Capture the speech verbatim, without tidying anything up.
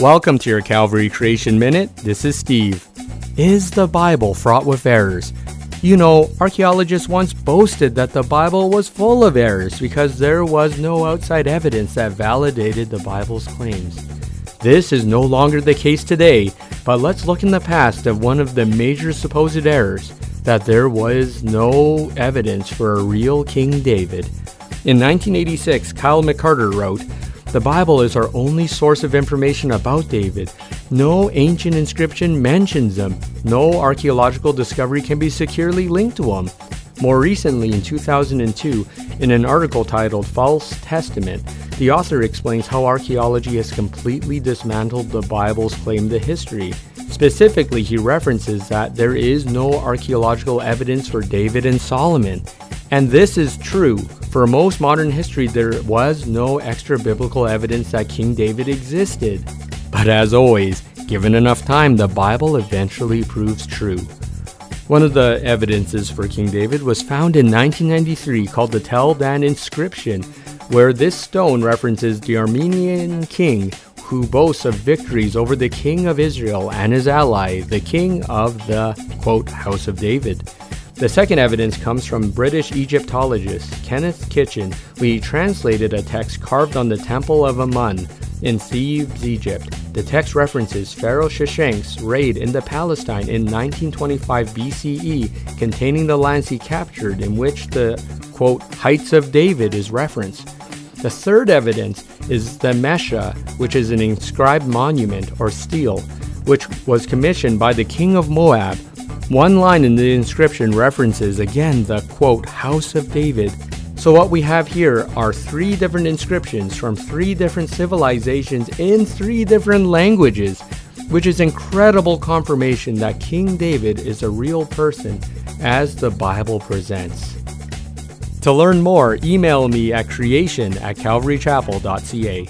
Welcome to your Calvary Creation Minute. This is Steve. Is the Bible fraught with errors? You know, archaeologists once boasted that the Bible was full of errors because there was no outside evidence that validated the Bible's claims. This is no longer the case today, but let's look in the past at one of the major supposed errors, that there was no evidence for a real King David. In nineteen eighty-six, Kyle McCarter wrote, "The Bible is our only source of information about David. No ancient inscription mentions him. No archaeological discovery can be securely linked to him." More recently, in two thousand two, in an article titled False Testament, the author explains how archaeology has completely dismantled the Bible's claim to history. Specifically, he references that there is no archaeological evidence for David and Solomon. And this is true. For most modern history, there was no extra-biblical evidence that King David existed. But as always, given enough time, the Bible eventually proves true. One of the evidences for King David was found in nineteen ninety-three, called the Tel Dan Inscription, where this stone references the Armenian king who boasts of victories over the king of Israel and his ally, the king of the, quote, House of David. The second evidence comes from British Egyptologist Kenneth Kitchen, who he translated a text carved on the Temple of Amun in Thebes, Egypt. The text references Pharaoh Sheshenk's raid into Palestine in nineteen twenty-five B C E, containing the lands he captured, in which the, quote, Heights of David is referenced. The third evidence is the Mesha, which is an inscribed monument, or stele, which was commissioned by the king of Moab. One line in the inscription references, again, the, quote, House of David. So what we have here are three different inscriptions from three different civilizations in three different languages, which is incredible confirmation that King David is a real person, as the Bible presents. To learn more, email me at creation at calvary chapel dot c a.